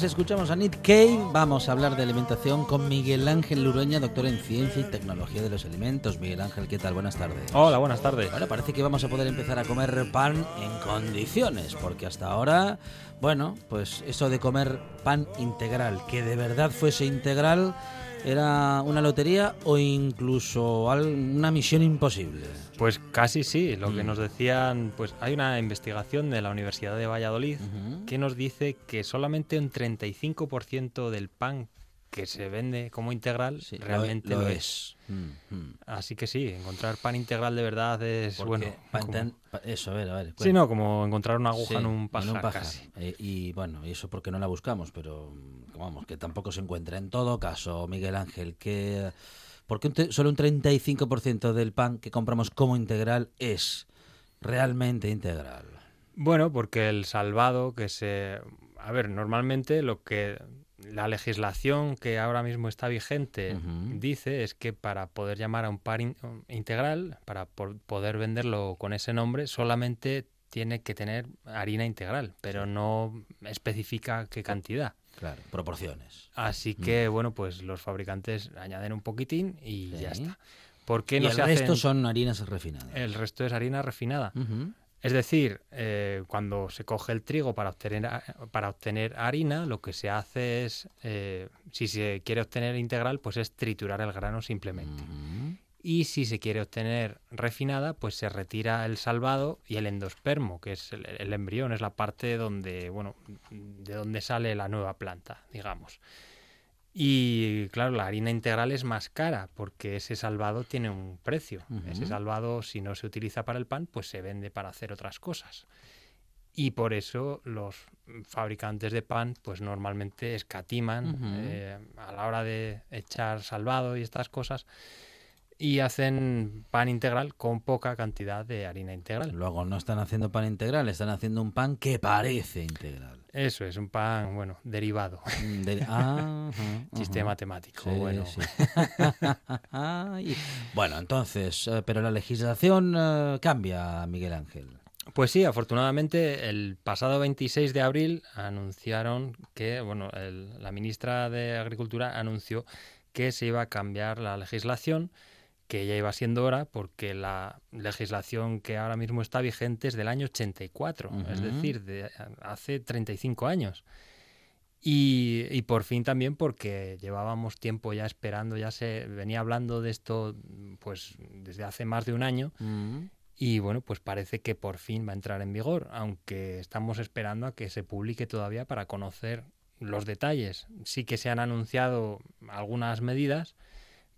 Escuchamos a Nick Cave, vamos a hablar de alimentación con Miguel Ángel Lurueña, doctor en Ciencia y Tecnología de los Alimentos. Miguel Ángel, ¿qué tal? Buenas tardes. Hola, buenas tardes. Ahora parece que vamos a poder empezar a comer pan en condiciones, porque hasta ahora, bueno, pues eso de comer pan integral, que de verdad fuese integral, era una lotería o incluso una misión imposible. Pues casi sí, lo que nos decían, pues hay una investigación de la Universidad de Valladolid que nos dice que solamente un 35% del pan que se vende como integral realmente lo es. Así que sí, encontrar pan integral de verdad es bueno, no como encontrar una aguja en un pajar. Casi. Y bueno, eso porque no la buscamos, pero vamos, que tampoco se encuentra. En todo caso, Miguel Ángel, que ¿por qué solo un 35% del pan que compramos como integral es realmente integral? Bueno, porque el salvado que se... A ver, normalmente lo que... La legislación que ahora mismo está vigente dice es que para poder llamar a un pan integral, para poder venderlo con ese nombre, solamente tiene que tener harina integral, pero no especifica qué cantidad. Claro, proporciones. Así que, bueno, pues los fabricantes añaden un poquitín y ya está. ¿Por qué no se hacen? El resto son harinas refinadas. El resto es harina refinada. Es decir, cuando se coge el trigo para obtener harina, lo que se hace es, si se quiere obtener integral, pues es triturar el grano simplemente. Y si se quiere obtener refinada, pues se retira el salvado y el endospermo, que es el embrión, es la parte donde, bueno, de donde sale la nueva planta, digamos. Y claro, la harina integral es más cara porque ese salvado tiene un precio. Ese salvado, si no se utiliza para el pan, pues se vende para hacer otras cosas. Y por eso los fabricantes de pan pues normalmente escatiman a la hora de echar salvado y estas cosas y hacen pan integral con poca cantidad de harina integral. Luego no están haciendo pan integral, están haciendo un pan que parece integral. Eso es, un pan, bueno, derivado. Chiste matemático, sí, bueno. Sí. Bueno, entonces, pero la legislación cambia, Miguel Ángel. Pues sí, afortunadamente, el pasado 26 de abril anunciaron que, bueno, la ministra de Agricultura anunció que se iba a cambiar la legislación, que ya iba siendo hora, porque la legislación que ahora mismo está vigente es del año 84, es decir, de hace 35 años. Y por fin también porque llevábamos tiempo ya esperando, ya se venía hablando de esto pues desde hace más de un año, y bueno, pues parece que por fin va a entrar en vigor, aunque estamos esperando a que se publique todavía para conocer los detalles. Sí que se han anunciado algunas medidas,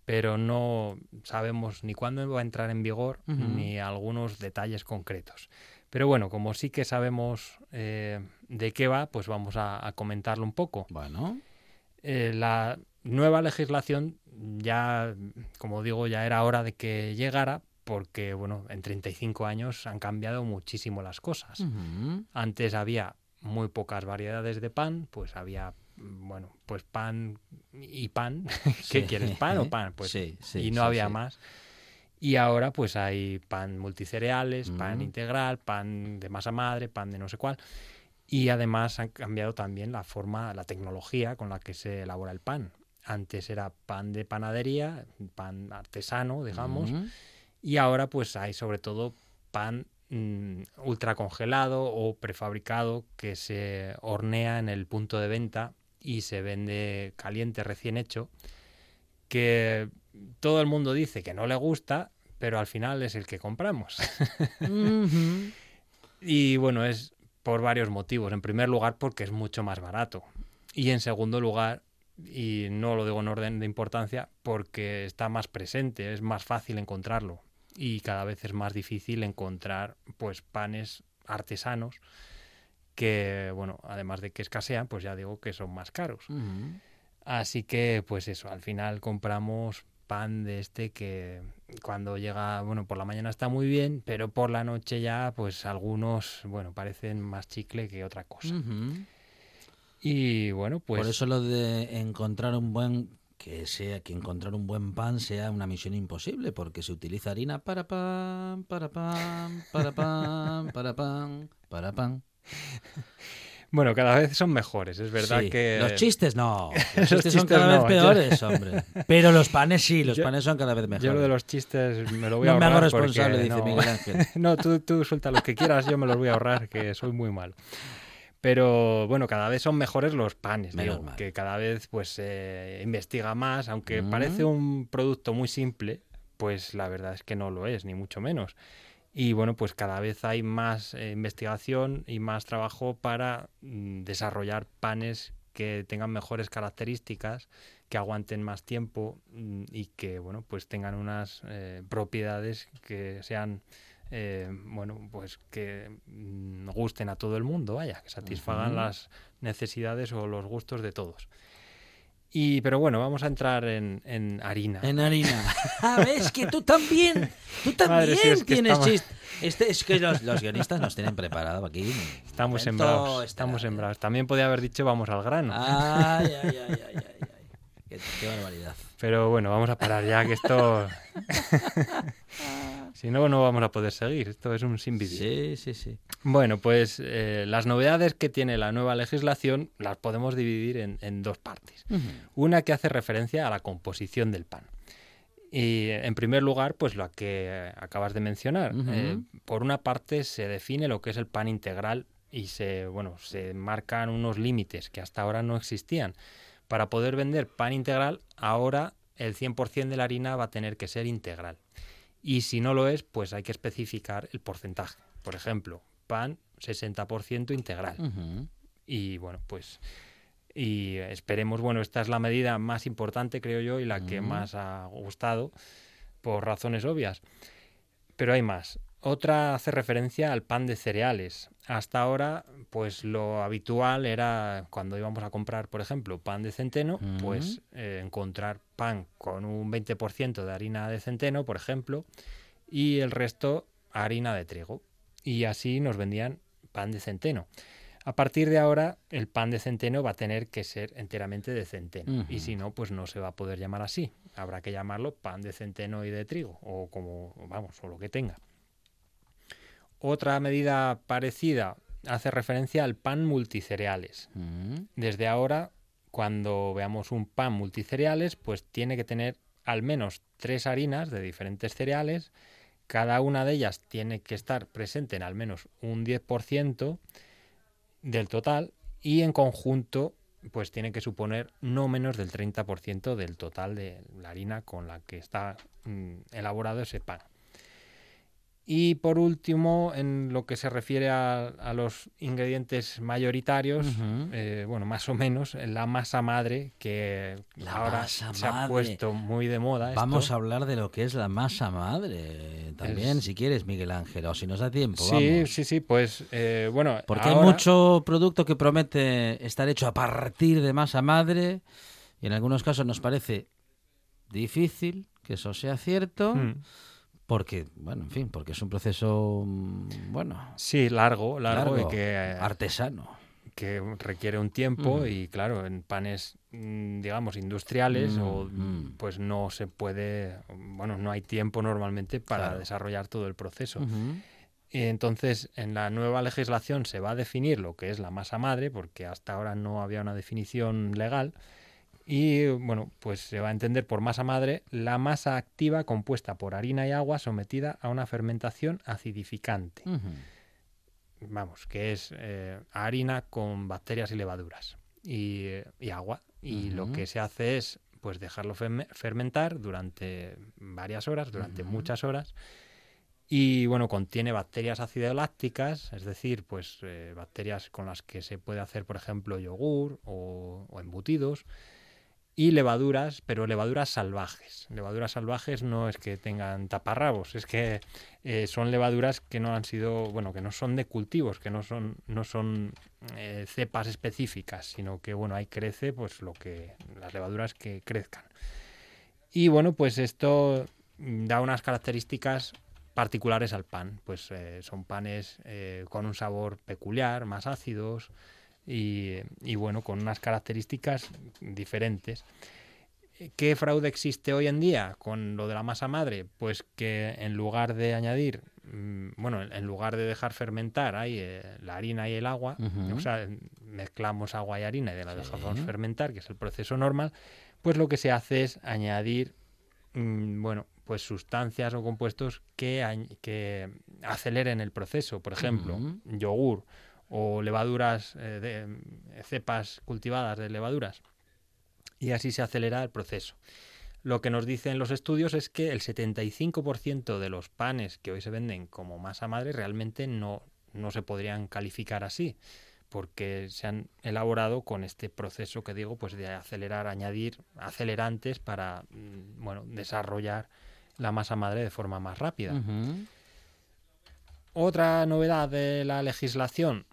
pero no sabemos ni cuándo va a entrar en vigor ni algunos detalles concretos. Pero bueno, como sí que sabemos de qué va, pues vamos a comentarlo un poco. Bueno. La nueva legislación ya, como digo, ya era hora de que llegara, porque bueno, en 35 años han cambiado muchísimo las cosas. Antes había muy pocas variedades de pan, pues había, bueno, pues pan y pan. ¿Qué quieres, pan o pan? Pues y no había más. Y ahora pues hay pan multicereales, pan integral, pan de masa madre, pan de no sé cuál. Y además han cambiado también la forma, la tecnología con la que se elabora el pan. Antes era pan de panadería, pan artesano, digamos, y ahora pues hay sobre todo pan ultracongelado o prefabricado que se hornea en el punto de venta y se vende caliente, recién hecho, que todo el mundo dice que no le gusta, pero al final es el que compramos. Y bueno, es por varios motivos. En primer lugar, porque es mucho más barato. Y en segundo lugar, y no lo digo en orden de importancia, porque está más presente, es más fácil encontrarlo. Y cada vez es más difícil encontrar pues panes artesanos que, bueno, además de que escasean, pues ya digo que son más caros. Así que, pues eso, al final compramos pan de este que cuando llega, bueno, por la mañana está muy bien, pero por la noche ya, pues algunos, bueno, parecen más chicle que otra cosa. Y bueno, pues... Por eso lo de encontrar un buen... Que encontrar un buen pan sea una misión imposible, porque se utiliza harina para pan, para pan, para pan, para pan, para pan. Bueno, cada vez son mejores, es verdad que... Los chistes no, los chistes son cada vez peores, hombre. Pero los panes sí, los panes son cada vez mejores. Yo lo de los chistes me lo voy a ahorrar. No me hago responsable, dice Miguel Ángel. No, tú suelta los que quieras, yo me los voy a ahorrar, que soy muy malo. Pero bueno, cada vez son mejores los panes, digo, que cada vez pues se investiga más, aunque parece un producto muy simple, pues la verdad es que no lo es, ni mucho menos. Y bueno, pues cada vez hay más investigación y más trabajo para desarrollar panes que tengan mejores características, que aguanten más tiempo y que bueno, pues tengan unas propiedades que sean... bueno, pues que gusten a todo el mundo, vaya, que satisfagan las necesidades o los gustos de todos. Pero bueno, vamos a entrar en harina. En harina. ¿Ves que tú también tienes chistes? Es que los guionistas nos tienen preparado aquí. Estamos sembrados, estamos sembrados. También podía haber dicho vamos al grano. Ay. Qué barbaridad. Pero bueno, vamos a parar ya, que esto... Si no, no vamos a poder seguir. Esto es un sin vivir. Sí. Bueno, pues las novedades que tiene la nueva legislación las podemos dividir en dos partes. Una que hace referencia a la composición del pan. Y en primer lugar, pues lo que acabas de mencionar. Por una parte se define lo que es el pan integral y se marcan unos límites que hasta ahora no existían. Para poder vender pan integral, ahora el 100% de la harina va a tener que ser integral. Y si no lo es, pues hay que especificar el porcentaje. Por ejemplo, pan 60% integral. Y bueno, pues y esperemos, bueno, esta es la medida más importante, creo yo, y la que más ha gustado por razones obvias. Pero hay más. Otra hace referencia al pan de cereales. Hasta ahora, pues lo habitual era cuando íbamos a comprar, por ejemplo, pan de centeno, pues encontrar pan con un 20% de harina de centeno, por ejemplo, y el resto harina de trigo. Y así nos vendían pan de centeno. A partir de ahora, el pan de centeno va a tener que ser enteramente de centeno. Y si no, pues no se va a poder llamar así. Habrá que llamarlo pan de centeno y de trigo, o como, vamos, o lo que tenga. Otra medida parecida hace referencia al pan multicereales. Desde ahora, cuando veamos un pan multicereales, pues tiene que tener al menos 3 harinas de diferentes cereales. Cada una de ellas tiene que estar presente en al menos un 10% del total y en conjunto pues tiene que suponer no menos del 30% del total de la harina con la que está elaborado ese pan. Y por último, en lo que se refiere a los ingredientes mayoritarios, bueno, más o menos, la masa madre, que la ahora se ha puesto muy de moda. Vamos a hablar de lo que es la masa madre también, si quieres, Miguel Ángel, o si nos da tiempo. Sí, pues bueno. Porque ahora hay mucho producto que promete estar hecho a partir de masa madre, y en algunos casos nos parece difícil que eso sea cierto. Porque, bueno, en fin, porque es un proceso, bueno... Sí, largo y que... artesano. Que requiere un tiempo y, claro, en panes, digamos, industriales, pues no se puede... Bueno, no hay tiempo normalmente para desarrollar todo el proceso. Y entonces, en la nueva legislación se va a definir lo que es la masa madre, porque hasta ahora no había una definición legal. Y, bueno, pues se va a entender por masa madre la masa activa compuesta por harina y agua sometida a una fermentación acidificante. Vamos, que es harina con bacterias y levaduras y agua. Y lo que se hace es pues dejarlo fermentar durante varias horas, durante muchas horas. Y, bueno, contiene bacterias acidolácticas, es decir, pues bacterias con las que se puede hacer, por ejemplo, yogur o embutidos. Y levaduras, pero levaduras salvajes. Levaduras salvajes no es que tengan taparrabos, es que son levaduras que no han sido, bueno, que no son de cultivos, que no son cepas específicas, sino que, bueno, ahí crece, pues las levaduras que crezcan. Y bueno, pues esto da unas características particulares al pan. Pues son panes con un sabor peculiar, más ácidos. Y bueno, con unas características diferentes. ¿Qué fraude existe hoy en día con lo de la masa madre? Pues que en lugar de dejar fermentar ahí la harina y el agua, o sea, mezclamos agua y harina y de la dejamos fermentar, que es el proceso normal, pues lo que se hace es añadir, bueno, pues sustancias o compuestos que aceleren el proceso. Por ejemplo, yogur o levaduras, cepas cultivadas de levaduras. Y así se acelera el proceso. Lo que nos dicen los estudios es que el 75% de los panes que hoy se venden como masa madre realmente no se podrían calificar así, porque se han elaborado con este proceso que digo, pues de acelerar, añadir acelerantes para, bueno, desarrollar la masa madre de forma más rápida. Otra novedad de la legislación: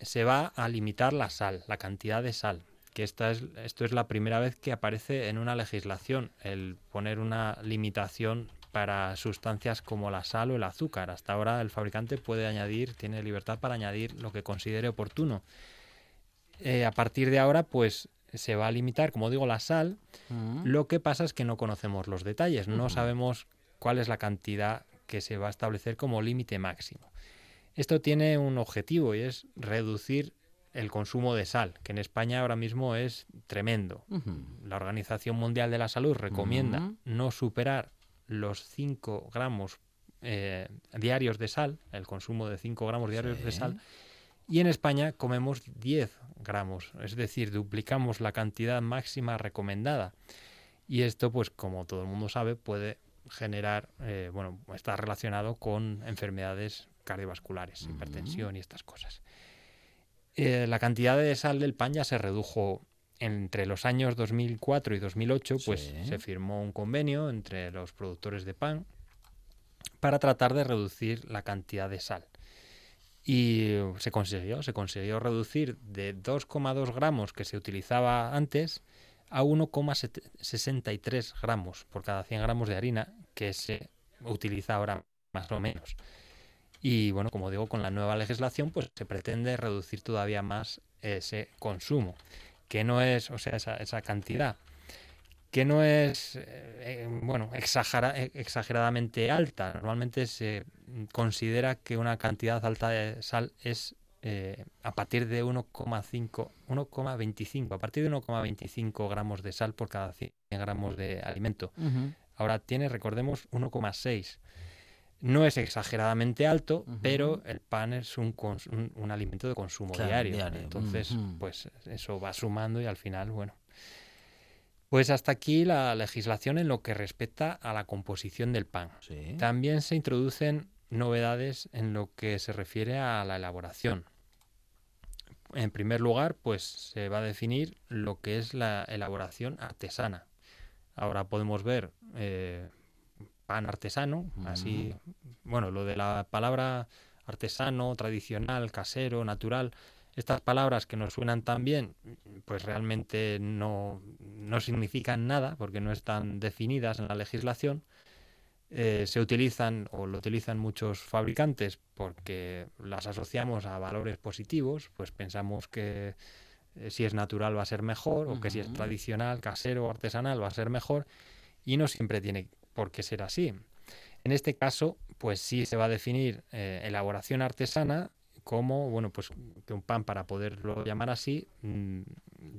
se va a limitar la sal, la cantidad de sal. Que esto es la primera vez que aparece en una legislación, el poner una limitación para sustancias como la sal o el azúcar. Hasta ahora el fabricante tiene libertad para añadir lo que considere oportuno. A partir de ahora, pues se va a limitar, como digo, la sal. Lo que pasa es que no conocemos los detalles, no sabemos cuál es la cantidad que se va a establecer como límite máximo. Esto tiene un objetivo y es reducir el consumo de sal, que en España ahora mismo es tremendo. La Organización Mundial de la Salud recomienda no superar los 5 gramos diarios de sal, el consumo de 5 gramos diarios de sal, y en España comemos 10 gramos, es decir, duplicamos la cantidad máxima recomendada. Y esto, pues como todo el mundo sabe, puede generar, bueno, está relacionado con enfermedades cardiovasculares, hipertensión y estas cosas. La cantidad de sal del pan ya se redujo entre los años 2004 y 2008, pues se firmó un convenio entre los productores de pan para tratar de reducir la cantidad de sal. Y se consiguió reducir de 2,2 gramos que se utilizaba antes a 1,63 gramos por cada 100 gramos de harina que se utiliza ahora más o menos. Y bueno, como digo, con la nueva legislación pues se pretende reducir todavía más ese consumo, que no es, o sea, esa cantidad, que no es, bueno, exageradamente alta. Normalmente se considera que una cantidad alta de sal es a partir de 1,25 gramos de sal por cada 100 gramos de alimento. Ahora tiene, recordemos, 1,6. No es exageradamente alto, pero el pan es un alimento de consumo diario. Entonces, pues eso va sumando y al final, bueno. Pues hasta aquí la legislación en lo que respecta a la composición del pan. También se introducen novedades en lo que se refiere a la elaboración. En primer lugar, pues se va a definir lo que es la elaboración artesana. Ahora podemos ver pan artesano, así, bueno, lo de la palabra artesano, tradicional, casero, natural, estas palabras que nos suenan tan bien, pues realmente no significan nada porque no están definidas en la legislación. Se utilizan o lo utilizan muchos fabricantes porque las asociamos a valores positivos, pues pensamos que si es natural va a ser mejor, o que si es tradicional, casero o artesanal va a ser mejor, y no siempre tiene por qué ser así. En este caso, pues sí se va a definir elaboración artesana como, bueno, pues que un pan, para poderlo llamar así,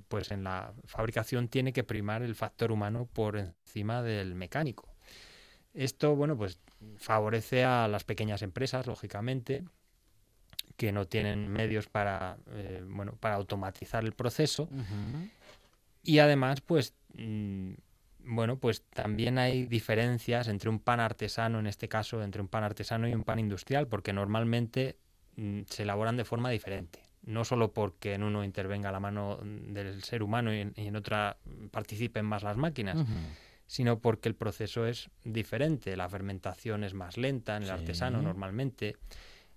pues en la fabricación tiene que primar el factor humano por encima del mecánico. Esto, bueno, pues favorece a las pequeñas empresas, lógicamente, que no tienen medios para automatizar el proceso. Uh-huh. Y además, pues, pues también hay diferencias entre un pan artesano, en este caso, entre un pan artesano y un pan industrial, porque normalmente se elaboran de forma diferente. No solo porque en uno intervenga la mano del ser humano y en otra participen más las máquinas, uh-huh, sino porque el proceso es diferente. La fermentación es más lenta en el artesano normalmente.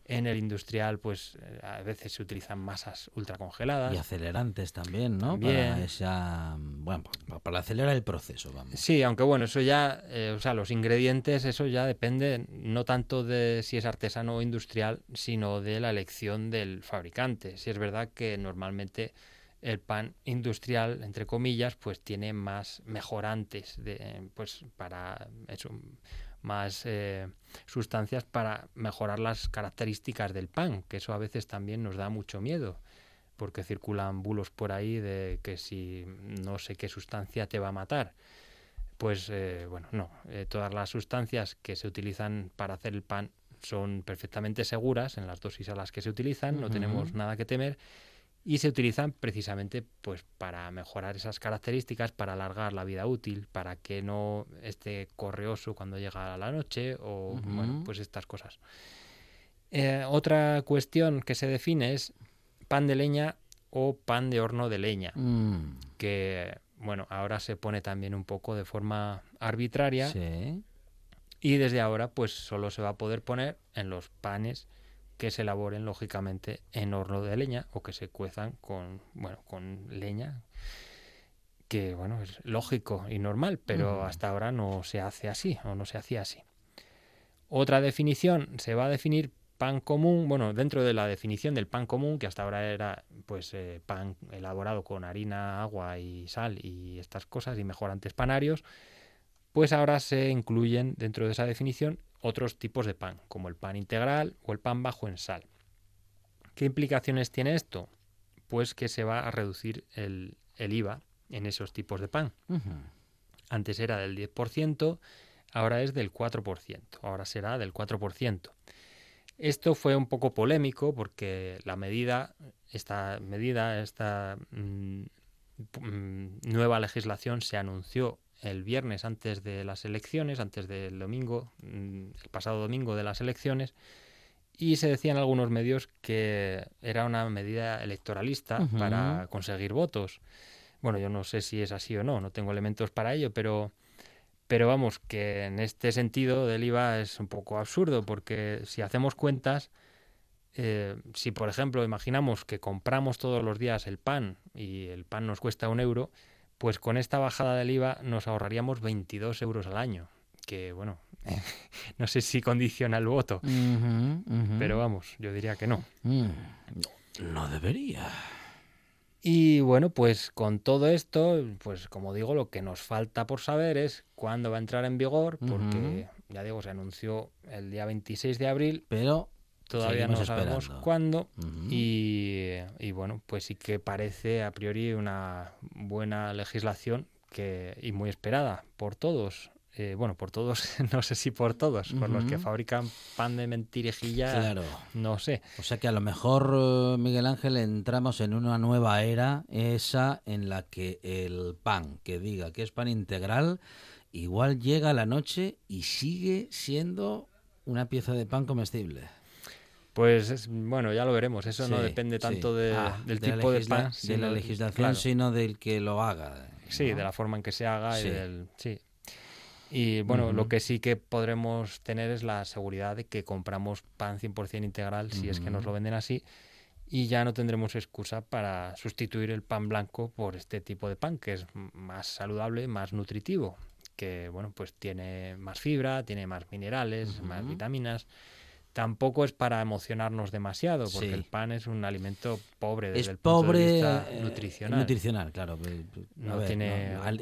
En el industrial, pues a veces se utilizan masas ultracongeladas. Y acelerantes también, ¿no? También. Para acelerar el proceso, vamos. Sí, aunque bueno, eso ya, los ingredientes, eso ya depende no tanto de si es artesano o industrial, sino de la elección del fabricante. Sí, es verdad que normalmente el pan industrial, entre comillas, pues tiene más mejorantes, sustancias para mejorar las características del pan, que eso a veces también nos da mucho miedo, porque circulan bulos por ahí de que si no sé qué sustancia te va a matar. Pues todas las sustancias que se utilizan para hacer el pan son perfectamente seguras en las dosis a las que se utilizan, no tenemos nada que temer. Y se utilizan precisamente pues para mejorar esas características, para alargar la vida útil, para que no esté correoso cuando llega la noche o pues estas cosas. Otra cuestión que se define es pan de leña o pan de horno de leña, que ahora se pone también un poco de forma arbitraria, sí, y desde ahora pues solo se va a poder poner en los panes que se elaboren lógicamente en horno de leña o que se cuezan con leña, que es lógico y normal, pero hasta ahora no se hace así o no se hacía así. Otra definición, se va a definir pan común, dentro de la definición del pan común, que hasta ahora era pan elaborado con harina, agua y sal y estas cosas y mejorantes panarios, pues ahora se incluyen dentro de esa definición otros tipos de pan, como el pan integral o el pan bajo en sal. ¿Qué implicaciones tiene esto? Pues que se va a reducir el IVA en esos tipos de pan. Uh-huh. Antes era del 10%, ahora es del 4%, ahora será del 4%. Esto fue un poco polémico porque esta nueva legislación se anunció el viernes antes de las elecciones, antes del domingo, el pasado domingo de las elecciones, y se decía en algunos medios que era una medida electoralista para conseguir votos. Bueno, yo no sé si es así o no tengo elementos para ello, pero vamos, que en este sentido del IVA es un poco absurdo, porque si hacemos cuentas, si por ejemplo imaginamos que compramos todos los días el pan y el pan nos cuesta 1 euro, pues con esta bajada del IVA nos ahorraríamos 22 euros al año, que no sé si condiciona el voto, pero vamos, yo diría que no. No debería. Y pues con todo esto, pues como digo, lo que nos falta por saber es cuándo va a entrar en vigor, porque ya digo, se anunció el día 26 de abril. Pero todavía no sabemos cuándo, y sí que parece a priori una buena legislación y muy esperada por todos. Por todos, no sé si por todos, por los que fabrican pan de mentirijilla, claro, no sé. O sea que a lo mejor, Miguel Ángel, entramos en una nueva era, esa en la que el pan que diga que es pan integral, igual llega la noche y sigue siendo una pieza de pan comestible? Pues, bueno, ya lo veremos. Eso sí, no depende tanto del tipo de pan. De la legislación, sino del que lo haga. Sí, ¿no? De la forma en que se haga. Sí. Y, bueno, lo que sí que podremos tener es la seguridad de que compramos pan 100% integral, si es que nos lo venden así, y ya no tendremos excusa para sustituir el pan blanco por este tipo de pan, que es más saludable, más nutritivo, que, bueno, pues tiene más fibra, tiene más minerales, más vitaminas. Tampoco es para emocionarnos demasiado, porque el pan es un alimento pobre desde el punto de vista nutricional. Nutricional, claro.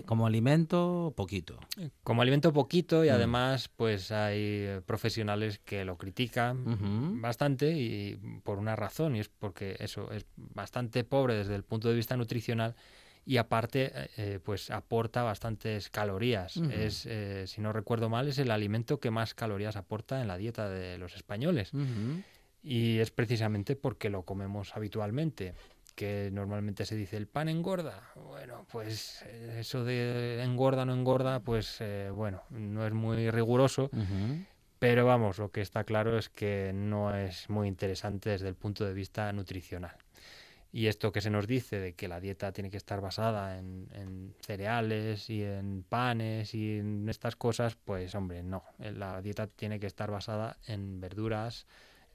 Como alimento, poquito. Como alimento, poquito, y además pues hay profesionales que lo critican bastante, y por una razón, y es porque eso es bastante pobre desde el punto de vista nutricional, y aparte pues aporta bastantes calorías. Es si no recuerdo mal, es el alimento que más calorías aporta en la dieta de los españoles, y es precisamente porque lo comemos habitualmente, que normalmente se dice el pan engorda. Bueno, pues eso de engorda no engorda, pues bueno, no es muy riguroso, pero vamos, lo que está claro es que no es muy interesante desde el punto de vista nutricional. Y esto que se nos dice de que la dieta tiene que estar basada en cereales y en panes y en estas cosas, pues hombre, no. La dieta tiene que estar basada en verduras,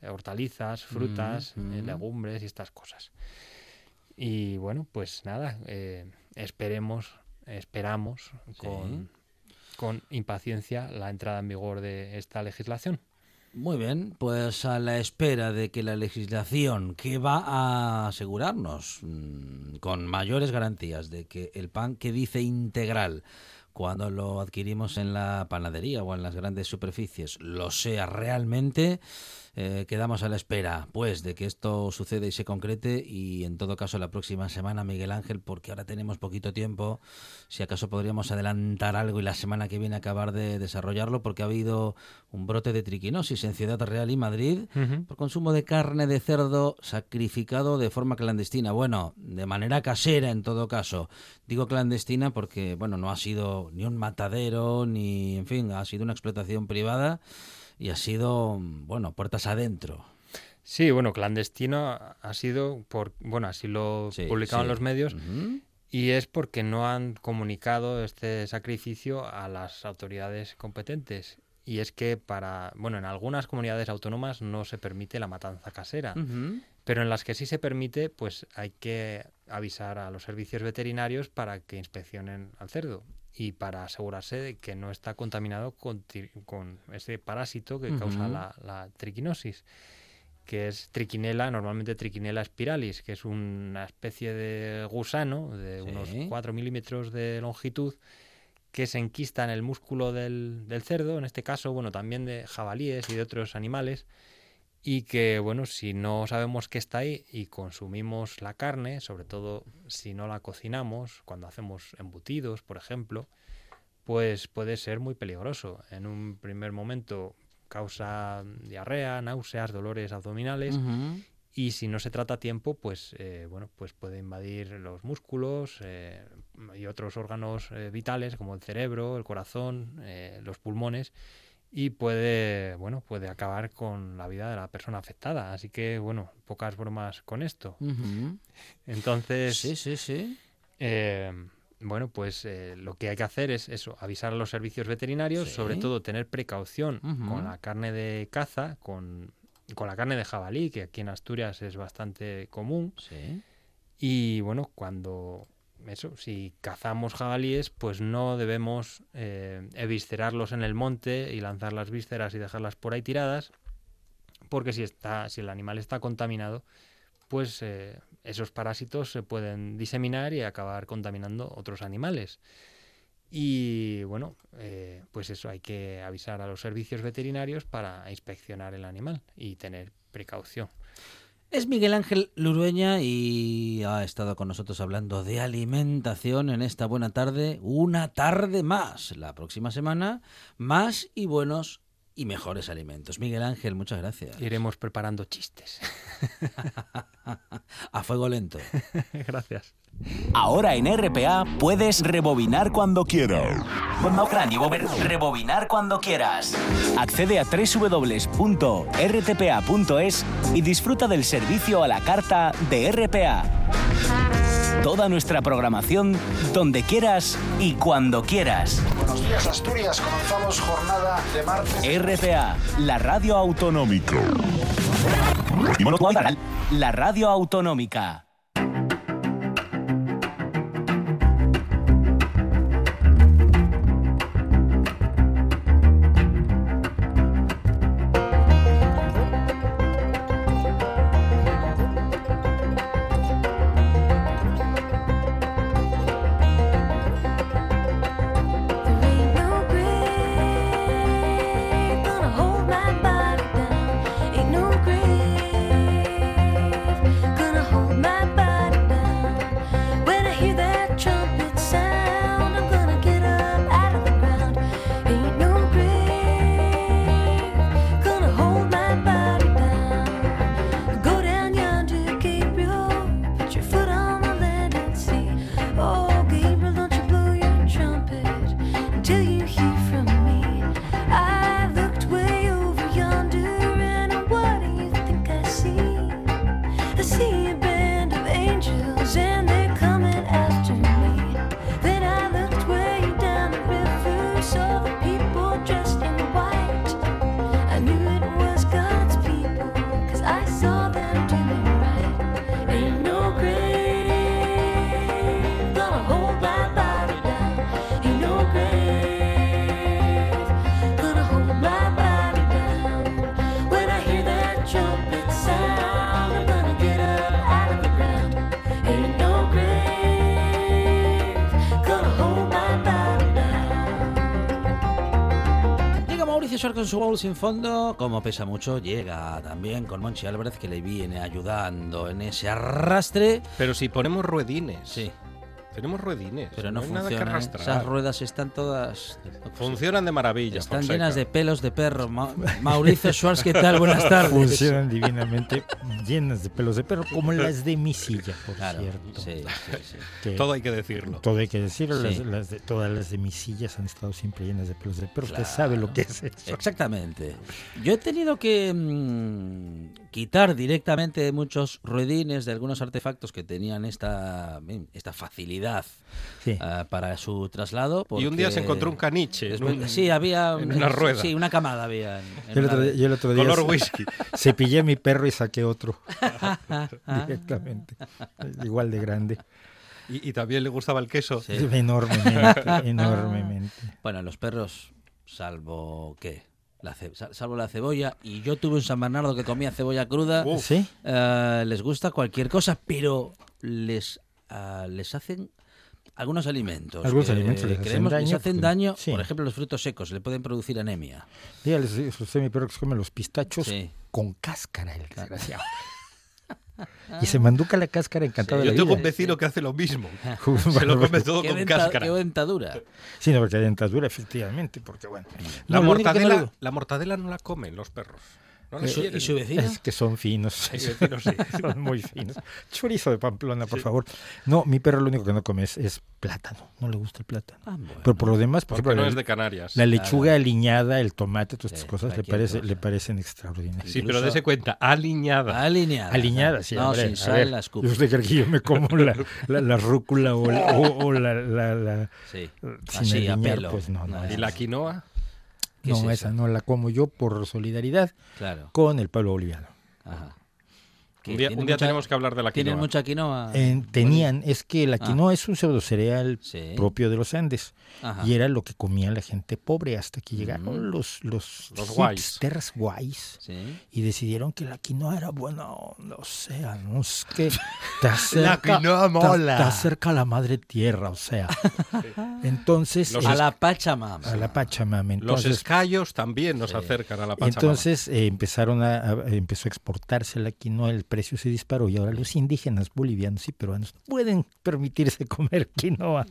hortalizas, frutas, legumbres y estas cosas. Y bueno, pues nada, esperamos con impaciencia la entrada en vigor de esta legislación. Muy bien, pues a la espera de que la legislación que va a asegurarnos con mayores garantías de que el pan que dice integral cuando lo adquirimos en la panadería o en las grandes superficies lo sea realmente, quedamos a la espera pues de que esto suceda y se concrete, y en todo caso la próxima semana, Miguel Ángel, porque ahora tenemos poquito tiempo, si acaso podríamos adelantar algo y la semana que viene acabar de desarrollarlo, porque ha habido un brote de triquinosis en Ciudad Real y Madrid por consumo de carne de cerdo sacrificado de forma clandestina, bueno, de manera casera en todo caso. Digo clandestina porque, bueno, no ha sido ni un matadero, ni, en fin, ha sido una explotación privada y ha sido, bueno, puertas adentro. Sí, bueno, clandestino ha sido por, bueno, así lo publicaban los medios, y es porque no han comunicado este sacrificio a las autoridades competentes. Y es que para, bueno, en algunas comunidades autónomas no se permite la matanza casera, pero en las que sí se permite, pues hay que avisar a los servicios veterinarios para que inspeccionen al cerdo y para asegurarse de que no está contaminado con ese parásito que causa la triquinosis, que es triquinela, normalmente triquinela spiralis, que es una especie de gusano de unos 4 milímetros de longitud que se enquista en el músculo del cerdo, en este caso, bueno, también de jabalíes y de otros animales, y que, bueno, si no sabemos que está ahí y consumimos la carne, sobre todo si no la cocinamos, cuando hacemos embutidos, por ejemplo, pues puede ser muy peligroso. En un primer momento causa diarrea, náuseas, dolores abdominales, y si no se trata a tiempo, pues, bueno, pues puede invadir los músculos y otros órganos vitales como el cerebro, el corazón, los pulmones, y puede, bueno, puede acabar con la vida de la persona afectada. Así que, bueno, pocas bromas con esto. Entonces, bueno, pues lo que hay que hacer es eso, avisar a los servicios veterinarios, sobre todo tener precaución con la carne de caza, con la carne de jabalí, que aquí en Asturias es bastante común. Y, bueno, cuando... Eso, si cazamos jabalíes, pues no debemos eviscerarlos en el monte y lanzar las vísceras y dejarlas por ahí tiradas, porque si el animal está contaminado, pues esos parásitos se pueden diseminar y acabar contaminando otros animales. Y bueno, pues eso, hay que avisar a los servicios veterinarios para inspeccionar el animal y tener precaución. Es Miguel Ángel Lurueña y ha estado con nosotros hablando de alimentación en esta buena tarde. Una tarde más. La próxima semana, más y buenos y mejores alimentos. Miguel Ángel, muchas gracias. Iremos preparando chistes. A fuego lento. Gracias. Ahora en RPA puedes rebobinar cuando quieras. Rebobinar cuando quieras. Accede a www.rtpa.es y disfruta del servicio a la carta de RPA. Toda nuestra programación, donde quieras y cuando quieras. Buenos días, Asturias. Comenzamos jornada de martes. RPA, la radio autonómica. La radio autonómica. Con su bowl sin fondo, como pesa mucho, llega también con Monchi Álvarez, que le viene ayudando en ese arrastre. Pero si ponemos ruedines. Sí. Tenemos ruedines. Pero no funciona, nada que arrastrar. Esas ruedas están todas... Funcionan de maravilla, están Fonseca. Llenas de pelos de perro. Mauricio Schwartz, ¿qué tal? Buenas tardes. Funcionan divinamente, llenas de pelos de perro, como las de mi silla, por claro, cierto. Sí, sí, sí. Todo hay que decirlo. Todo hay que decirlo. Sí. Todas las de mis sillas han estado siempre llenas de pelos de perro. Claro. Usted sabe lo que es eso. Exactamente. Yo he tenido que quitar directamente muchos ruedines de algunos artefactos que tenían esta facilidad. Sí. Para su traslado. Y un día se encontró un caniche. Sí, había una rueda. Sí, una camada había. Yo el otro día color whisky. Cepillé a mi perro y saqué otro. Directamente. Igual de grande. ¿Y también le gustaba el queso? Sí. Enormemente. Bueno, los perros, salvo que... Salvo la cebolla, y yo tuve un San Bernardo que comía cebolla cruda. ¿Sí? Les gusta cualquier cosa, pero les hacen algunos alimentos. Les hacen daño. Sí. Por ejemplo, los frutos secos le pueden producir anemia. Dígales, usted, mi perro, que se come los pistachos con cáscara, el desgraciado. Y se manduca la cáscara encantado. Sí, yo tengo un vecino que hace lo mismo. Se lo come todo con cáscara. Qué dentadura. Sí, no, porque hay dentadura, efectivamente. Porque bueno. La mortadela no la comen los perros. ¿Y su vecino? Es que son finos. Vecinos, sí. Son muy finos. Chorizo de Pamplona, por favor. No, mi perro lo único que no come es plátano. No le gusta el plátano. Ah, bueno. Pero por lo demás, por ejemplo, no es de Canarias. La lechuga aliñada, el tomate, todas estas cosas le parecen extraordinarias. Sí, pero dése cuenta, aliñada, sí. No, hombre, sin sal, la escupa. ¿Usted cree que yo me como la rúcula o la sí. Así, aliñar, a pelo. Pues no. ¿Y la quinoa? No, esa no la como yo por solidaridad con el pueblo boliviano. Ajá. Un día tenemos que hablar de la quinoa. ¿Tienen mucha quinoa? Es que la quinoa es un pseudocereal propio de los Andes. Ajá. Y era lo que comía la gente pobre hasta que llegaron los hipsters guays. ¿Sí? Y decidieron que la quinoa era buena, no sé, no es que te acerca, la quinoa mola. Te acerca a la madre tierra, o sea. Sí. Entonces a la Pachamama. A la Pachamama. Entonces, los escayos también nos acercan a la Pachamama. Entonces empezó a exportarse la quinoa, el precio se disparó y ahora los indígenas bolivianos y peruanos no pueden permitirse comer quinoa.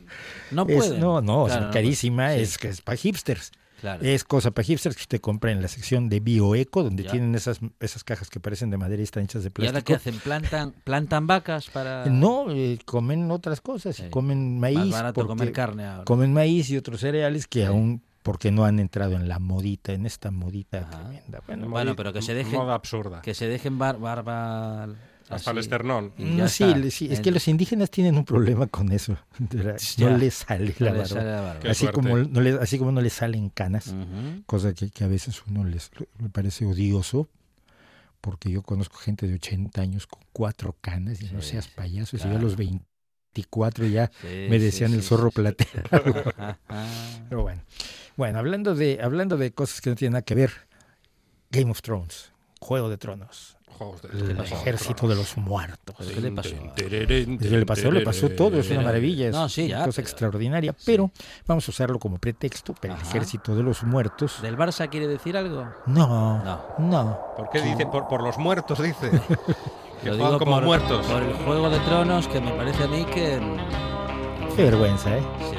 No pueden. No, claro, es carísima, no pueden. Es para hipsters. Claro. Es cosa para hipsters que usted compra en la sección de bioeco, donde ya tienen esas cajas que parecen de madera y están hechas de plástico. ¿Y ahora qué hacen? ¿Plantan vacas para...? No, comen otras cosas, sí. Comen maíz. Más barato comer carne ahora. Comen maíz y otros cereales que sí, aún... porque no han entrado en la modita, en esta modita tremenda. Bueno, pero que se dejen... Moda absurda. Que se dejen barba... Hasta el esternón. Sí, es que los indígenas tienen un problema con eso. No les sale la barba. Así como no les salen canas, cosa que a veces uno le parece odioso, porque yo conozco gente de 80 años con 4 canas, y no seas payaso, si yo a los 24 ya me decían el zorro plateado. Pero bueno. Bueno, hablando de cosas que no tienen nada que ver, Game of Thrones, Juego de Tronos, el ejército de los muertos. ¿Qué le pasó? Le pasó todo, es una maravilla, es una cosa extraordinaria, pero vamos a usarlo como pretexto para el ejército de los muertos. ¿Del Barça quiere decir algo? No. ¿Por qué dice? Por los muertos, dice. Que lo digo como muertos. Por el Juego de Tronos, que me parece a mí que... Qué vergüenza, ¿eh? Sí.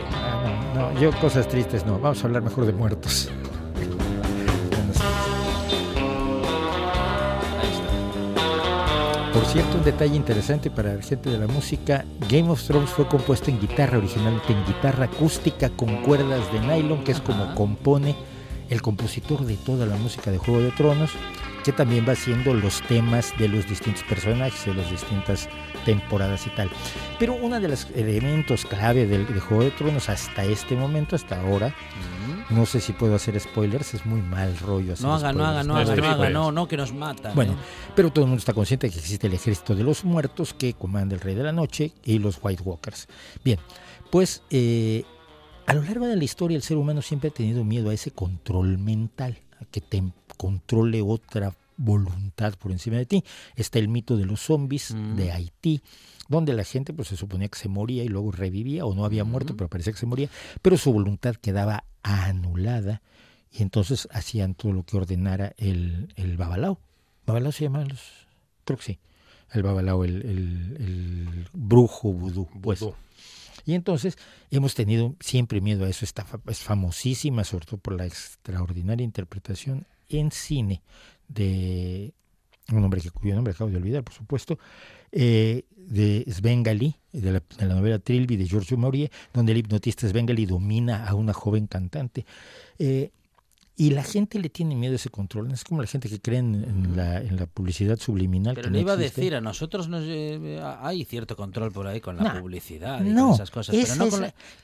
No, yo cosas tristes no. Vamos a hablar mejor de muertos. Por cierto, un detalle interesante para la gente de la música: Game of Thrones fue compuesto en guitarra, originalmente en guitarra acústica con cuerdas de nylon, que es como compone el compositor de toda la música de Juego de Tronos, que también va haciendo los temas de los distintos personajes, de las distintas temporadas y tal. Pero uno de los elementos clave de Juego de Tronos hasta este momento, hasta ahora, no sé si puedo hacer spoilers, es muy mal rollo hacer spoilers. No haga, que nos matan. Bueno, pero todo el mundo está consciente de que existe el ejército de los muertos que comanda el Rey de la Noche y los White Walkers. Bien, pues a lo largo de la historia el ser humano siempre ha tenido miedo a ese control mental, a que te controle otra voluntad por encima de ti. Está el mito de los zombies de Haití, donde la gente pues se suponía que se moría y luego revivía, o no había muerto, pero parecía que se moría, pero su voluntad quedaba anulada y entonces hacían todo lo que ordenara el babalao. ¿Babalao se llamaban los...? Creo que sí. El babalao, el brujo vudú, pues. Y entonces hemos tenido siempre miedo a eso. Es famosísima, sobre todo por la extraordinaria interpretación en cine de un hombre cuyo nombre acabo de olvidar, por supuesto, de Svengali, de la novela Trilby de George du Maurier, donde el hipnotista Svengali domina a una joven cantante. Y la gente le tiene miedo a ese control. Es como la gente que cree en la publicidad subliminal. Pero le iba a decir, a nosotros hay cierto control por ahí con la publicidad y con esas cosas.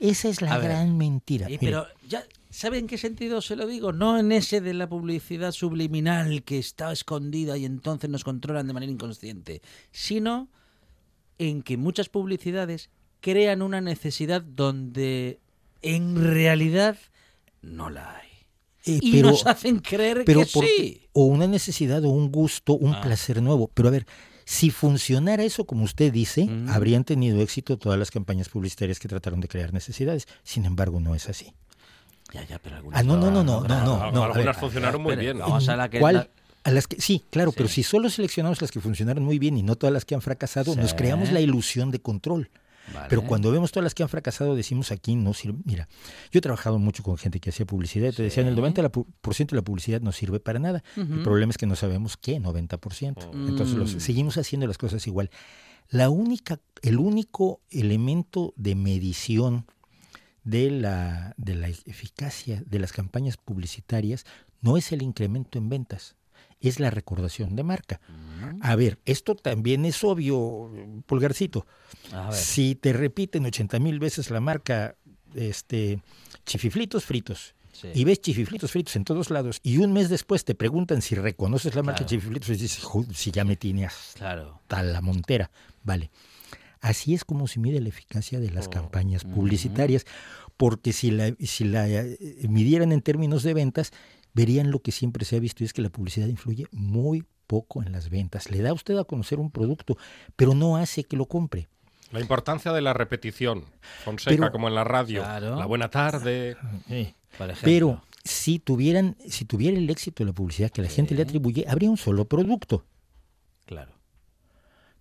Esa es la gran mentira. Pero ya... ¿Sabe en qué sentido se lo digo? No en ese de la publicidad subliminal que está escondida y entonces nos controlan de manera inconsciente, sino en que muchas publicidades crean una necesidad donde en realidad no la hay. Y nos hacen creer que sí. O una necesidad o un gusto, un placer nuevo. Pero a ver, si funcionara eso como usted dice, habrían tenido éxito todas las campañas publicitarias que trataron de crear necesidades. Sin embargo, no es así. Ya, pero algunas no. Algunas funcionaron muy bien. Vamos a la que... A las que sí, claro, sí, pero si solo seleccionamos las que funcionaron muy bien y no todas las que han fracasado, nos creamos la ilusión de control. Vale. Pero cuando vemos todas las que han fracasado, decimos aquí no sirve. Mira, yo he trabajado mucho con gente que hacía publicidad y te decían el 90% de la publicidad no sirve para nada. El problema es que no sabemos qué 90%. Entonces seguimos haciendo las cosas igual. El único elemento de medición de la eficacia de las campañas publicitarias no es el incremento en ventas, es la recordación de marca. A ver, esto también es obvio, Pulgarcito. A ver. Si te repiten 80,000 veces la marca chififlitos fritos, y ves chififlitos fritos en todos lados, y un mes después te preguntan si reconoces la marca chififlitos, y dices, si ya me tenías tal la montera, vale. Así es como se mide la eficacia de las campañas publicitarias, porque si la midieran en términos de ventas, verían lo que siempre se ha visto, y es que la publicidad influye muy poco en las ventas. Le da a usted a conocer un producto, pero no hace que lo compre. La importancia de la repetición, Fonseca, como en la radio, la buena tarde. Sí, por ejemplo. Pero si tuviera el éxito de la publicidad que la gente le atribuye, habría un solo producto. Claro.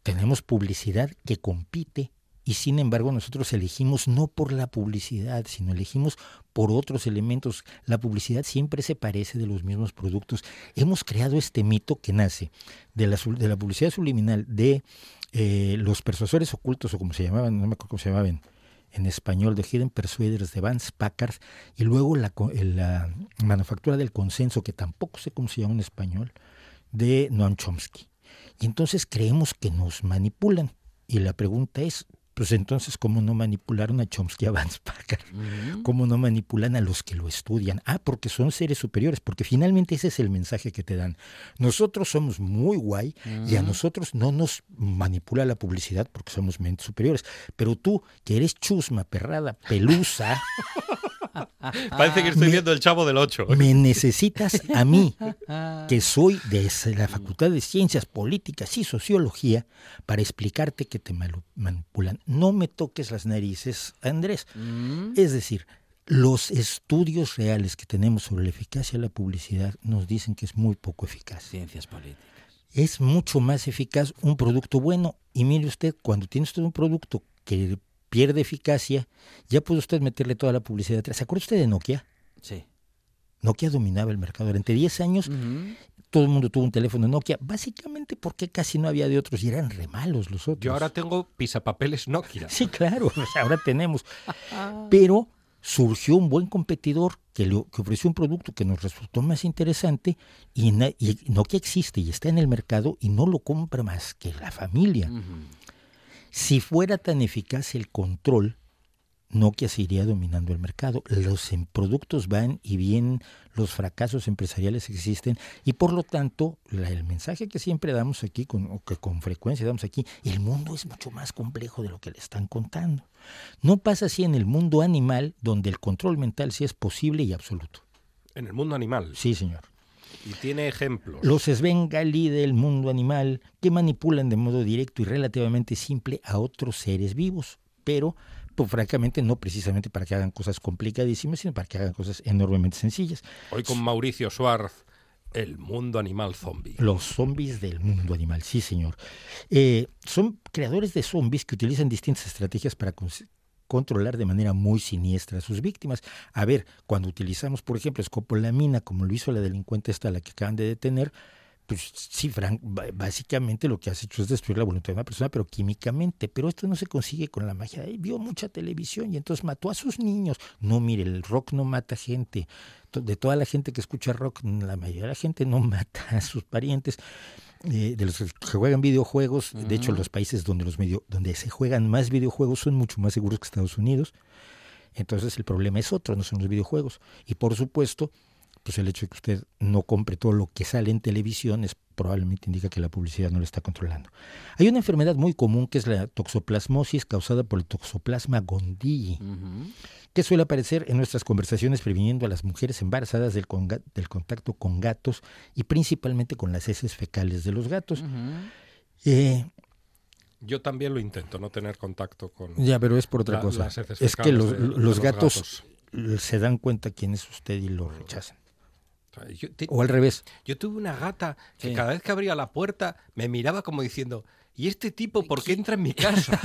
Tenemos publicidad que compite y sin embargo nosotros elegimos no por la publicidad, sino elegimos por otros elementos. La publicidad siempre se parece de los mismos productos. Hemos creado este mito que nace de la publicidad subliminal de los persuasores ocultos, o como se llamaban, no me acuerdo cómo se llamaban en español, de Hidden Persuaders, de Vance Packard, y luego la manufactura del consenso, que tampoco sé cómo se llama en español, de Noam Chomsky. Y entonces creemos que nos manipulan. Y la pregunta es, pues entonces, ¿cómo no manipularon a Chomsky, a Vance Packard? ¿Cómo no manipulan a los que lo estudian? Ah, porque son seres superiores, porque finalmente ese es el mensaje que te dan. Nosotros somos muy guay y a nosotros no nos manipula la publicidad porque somos mentes superiores. Pero tú, que eres chusma, perrada, pelusa... Parece que estoy viendo El Chavo del 8. Me necesitas a mí, que soy de la Facultad de Ciencias Políticas y Sociología, para explicarte que te manipulan. No me toques las narices, Andrés. Es decir, los estudios reales que tenemos sobre la eficacia de la publicidad nos dicen que es muy poco eficaz. Ciencias políticas. Es mucho más eficaz un producto bueno. Y mire usted, cuando tiene usted un producto que pierde eficacia, ya puede usted meterle toda la publicidad atrás. ¿Se acuerda usted de Nokia? Sí. Nokia dominaba el mercado. Durante 10 años todo el mundo tuvo un teléfono Nokia, básicamente porque casi no había de otros y eran re malos los otros. Yo ahora tengo pisapapeles Nokia. Sí, claro, ahora tenemos. Pero surgió un buen competidor que ofreció un producto que nos resultó más interesante y Nokia existe y está en el mercado y no lo compra más que la familia. Si fuera tan eficaz el control, Nokia se iría dominando el mercado. Los productos van y vienen, los fracasos empresariales existen y por lo tanto el mensaje que siempre damos aquí, o que con frecuencia damos aquí, el mundo es mucho más complejo de lo que le están contando. No pasa así en el mundo animal, donde el control mental sí es posible y absoluto. ¿En el mundo animal? Sí, señor. Y tiene ejemplos. Los Svengali del mundo animal, que manipulan de modo directo y relativamente simple a otros seres vivos, pero pues, francamente no precisamente para que hagan cosas complicadísimas, sino para que hagan cosas enormemente sencillas. Hoy con Mauricio Schwartz, el mundo animal zombie. Los zombies del mundo animal, sí señor. Son creadores de zombies que utilizan distintas estrategias para controlar de manera muy siniestra a sus víctimas. A ver, cuando utilizamos, por ejemplo, escopolamina, como lo hizo la delincuente esta, la que acaban de detener, pues sí, Frank, básicamente lo que has hecho es destruir la voluntad de una persona, pero químicamente. Pero esto no se consigue con la magia. Él vio mucha televisión y entonces mató a sus niños. No, mire, el rock no mata gente. De toda la gente que escucha rock, la mayoría de la gente no mata a sus parientes. De los que juegan videojuegos, de hecho los países donde se juegan más videojuegos son mucho más seguros que Estados Unidos. Entonces el problema es otro, no son los videojuegos. Y por supuesto, pues el hecho de que usted no compre todo lo que sale en televisión probablemente indica que la publicidad no lo está controlando. Hay una enfermedad muy común que es la toxoplasmosis, causada por el toxoplasma gondii, que suele aparecer en nuestras conversaciones previniendo a las mujeres embarazadas del contacto con gatos y principalmente con las heces fecales de los gatos. Yo también lo intento, no tener contacto con... Ya, pero es por otra cosa. Es que los gatos se dan cuenta quién es usted y lo rechazan. O al revés. Yo tuve una gata que cada vez que abría la puerta me miraba como diciendo, ¿y este tipo por qué entra en mi casa?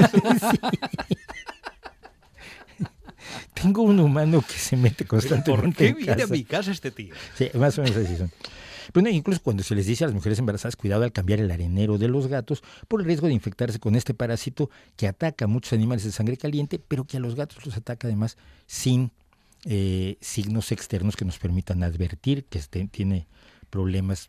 Tengo un humano que se mete constantemente en casa. ¿Por qué viene a mi casa este tío? Sí, más o menos así son. Pero incluso cuando se les dice a las mujeres embarazadas cuidado al cambiar el arenero de los gatos por el riesgo de infectarse con este parásito que ataca a muchos animales de sangre caliente, pero que a los gatos los ataca además sin signos externos que nos permitan advertir que tiene problemas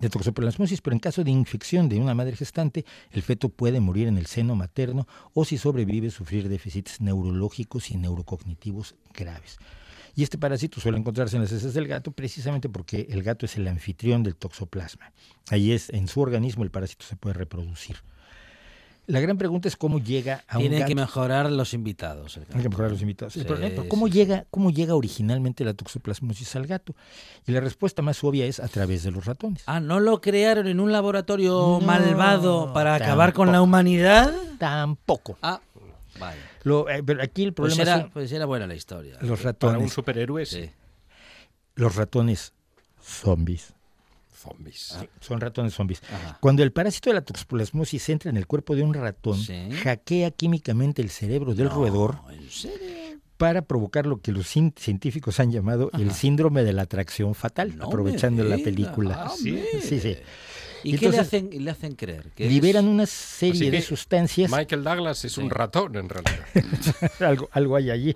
de toxoplasmosis, pero en caso de infección de una madre gestante, el feto puede morir en el seno materno o, si sobrevive, sufrir déficits neurológicos y neurocognitivos graves. Y este parásito suele encontrarse en las heces del gato precisamente porque el gato es el anfitrión del toxoplasma. Ahí es, en su organismo el parásito se puede reproducir. La gran pregunta es cómo llega a un gato. Tienen que mejorar los invitados. Tienen que mejorar los invitados. Sí, pero ¿cómo llega originalmente la toxoplasmosis al gato? Y la respuesta más obvia es a través de los ratones. Ah, ¿no lo crearon en un laboratorio malvado para acabar con la humanidad? Tampoco. Ah, vale. Pero aquí el problema pues era buena la historia. Los ratones. Para un superhéroe, sí. Los ratones zombies. Zombies. Ah, son ratones zombies. Ajá. Cuando el parásito de la toxoplasmosis entra en el cuerpo de un ratón, ¿sí?, hackea químicamente el cerebro del roedor. ¿En serio? Para provocar lo que los científicos han llamado, ajá, el síndrome de la atracción fatal, no, aprovechando la película. Ah, sí, sí, sí. ¿Y entonces, qué le hacen creer? Que liberan una serie de sustancias. Michael Douglas es un ratón, en realidad. algo hay allí.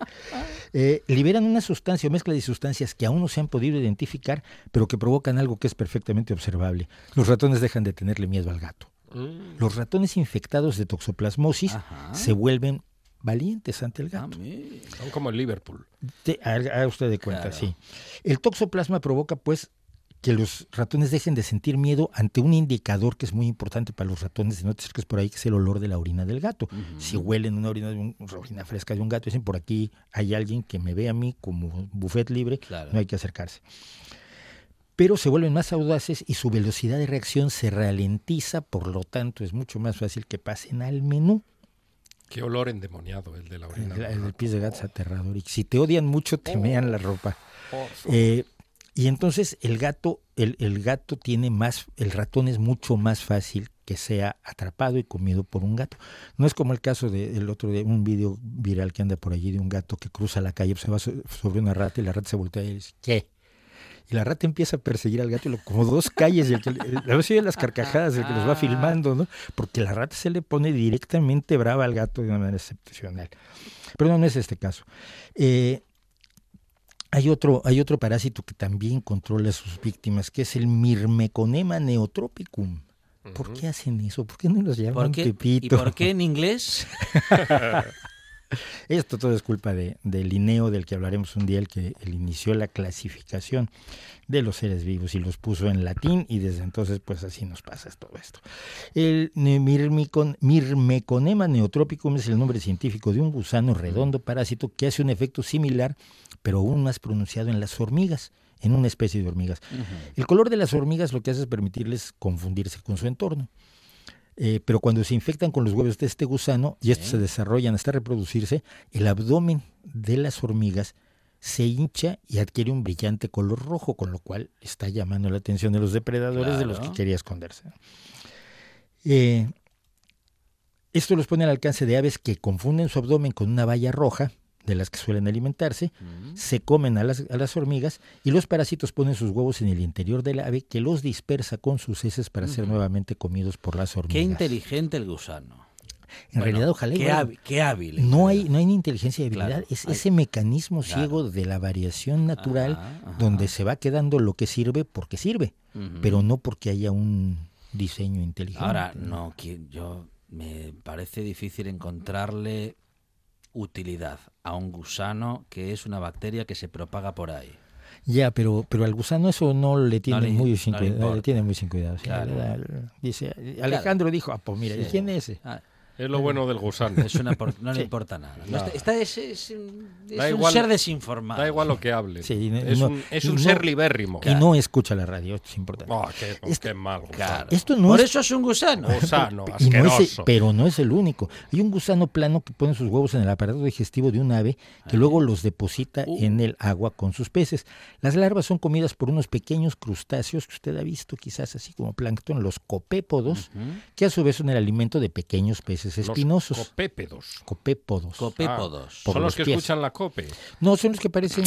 Liberan una sustancia o mezcla de sustancias que aún no se han podido identificar, pero que provocan algo que es perfectamente observable. Los ratones dejan de tenerle miedo al gato. Mm. Los ratones infectados de toxoplasmosis, ajá, se vuelven valientes ante el gato. Son como el Liverpool. Haga usted de cuenta, claro, sí. El toxoplasma provoca, pues, que los ratones dejen de sentir miedo ante un indicador que es muy importante para los ratones, no te acerques por ahí, que es el olor de la orina del gato. Uh-huh. Si huelen una orina fresca de un gato, dicen, por aquí hay alguien que me ve a mí como buffet libre, claro, no hay que acercarse. Pero se vuelven más audaces y su velocidad de reacción se ralentiza, por lo tanto es mucho más fácil que pasen al menú. Qué olor endemoniado el de la orina. El del pis de gato es aterrador. Y si te odian mucho, te mean la ropa. Y entonces el gato tiene más, el ratón es mucho más fácil que sea atrapado y comido por un gato. No es como el caso del otro día, un video viral que anda por allí de un gato que cruza la calle, se va sobre una rata y la rata se voltea y dice, ¿qué? Y la rata empieza a perseguir al gato como dos calles, y a veces oye las carcajadas del que los va filmando, ¿no? Porque la rata se le pone directamente brava al gato de una manera excepcional. Pero no es este caso. Hay otro parásito que también controla a sus víctimas, que es el Myrmeconema Neotropicum. Uh-huh. ¿Por qué hacen eso? ¿Por qué no los llaman Pepito? ¿Y por qué en inglés? Esto todo es culpa de Linneo, del que hablaremos un día, el que inició la clasificación de los seres vivos y los puso en latín, y desde entonces pues así nos pasa todo esto. El Myrmeconema neotropicum es el nombre científico de un gusano redondo parásito que hace un efecto similar, pero aún más pronunciado en las hormigas, en una especie de hormigas. Uh-huh. El color de las hormigas lo que hace es permitirles confundirse con su entorno. Pero cuando se infectan con los huevos de este gusano y estos se desarrollan hasta reproducirse, el abdomen de las hormigas se hincha y adquiere un brillante color rojo, con lo cual está llamando la atención de los depredadores, claro, de los que quería esconderse. Esto los pone al alcance de aves que confunden su abdomen con una baya roja, de las que suelen alimentarse, se comen a las hormigas, y los parásitos ponen sus huevos en el interior del ave, que los dispersa con sus heces para ser nuevamente comidos por las hormigas. Qué inteligente el gusano. En realidad, ojalá. Qué hábil. No hay ni inteligencia y habilidad. Claro, es ese mecanismo ciego de la variación natural, donde se va quedando lo que sirve porque sirve, pero no porque haya un diseño inteligente. Ahora, me parece difícil encontrarle utilidad a un gusano que es una bacteria que se propaga por ahí. Ya, pero al gusano eso no le tiene muy sin cuidado. Claro. Dice, Alejandro dijo, pues mira, ¿y quién es ese? Es lo bueno del gusano. No le importa nada. No. Es un ser desinformado. Da igual lo que hable. Sí, es un ser libérrimo. Claro. Y no escucha la radio, es importante. Oh, qué mal. Claro. Por eso es un gusano. Gusano, asqueroso. Pero no es el único. Hay un gusano plano que pone sus huevos en el aparato digestivo de un ave, que luego los deposita en el agua con sus peces. Las larvas son comidas por unos pequeños crustáceos que usted ha visto, quizás así como plancton, los copépodos, que a su vez son el alimento de pequeños peces espinosos. Los copépodos. Son los que escuchan la cope. No, son los que parecen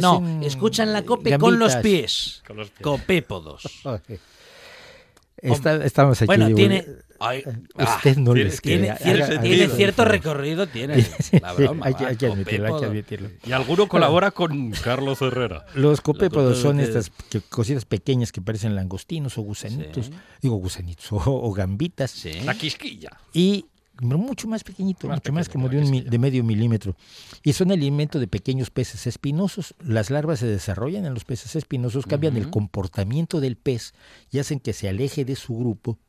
no, escuchan la cope gambitas. Con los pies. Copépodos. Okay. Estamos aquí. Bueno, tiene... usted no les crea. Tiene cierto recorrido, tiene la broma. Hay que admitirlo. Y alguno colabora con Carlos Herrera. Los copépodos son estas cositas pequeñas que parecen langostinos o gusanitos. O gambitas. Sí. La quisquilla. Y mucho más pequeñito, de medio milímetro. Y son alimento de pequeños peces espinosos. Las larvas se desarrollan en los peces espinosos, cambian el comportamiento del pez y hacen que se aleje de su grupo.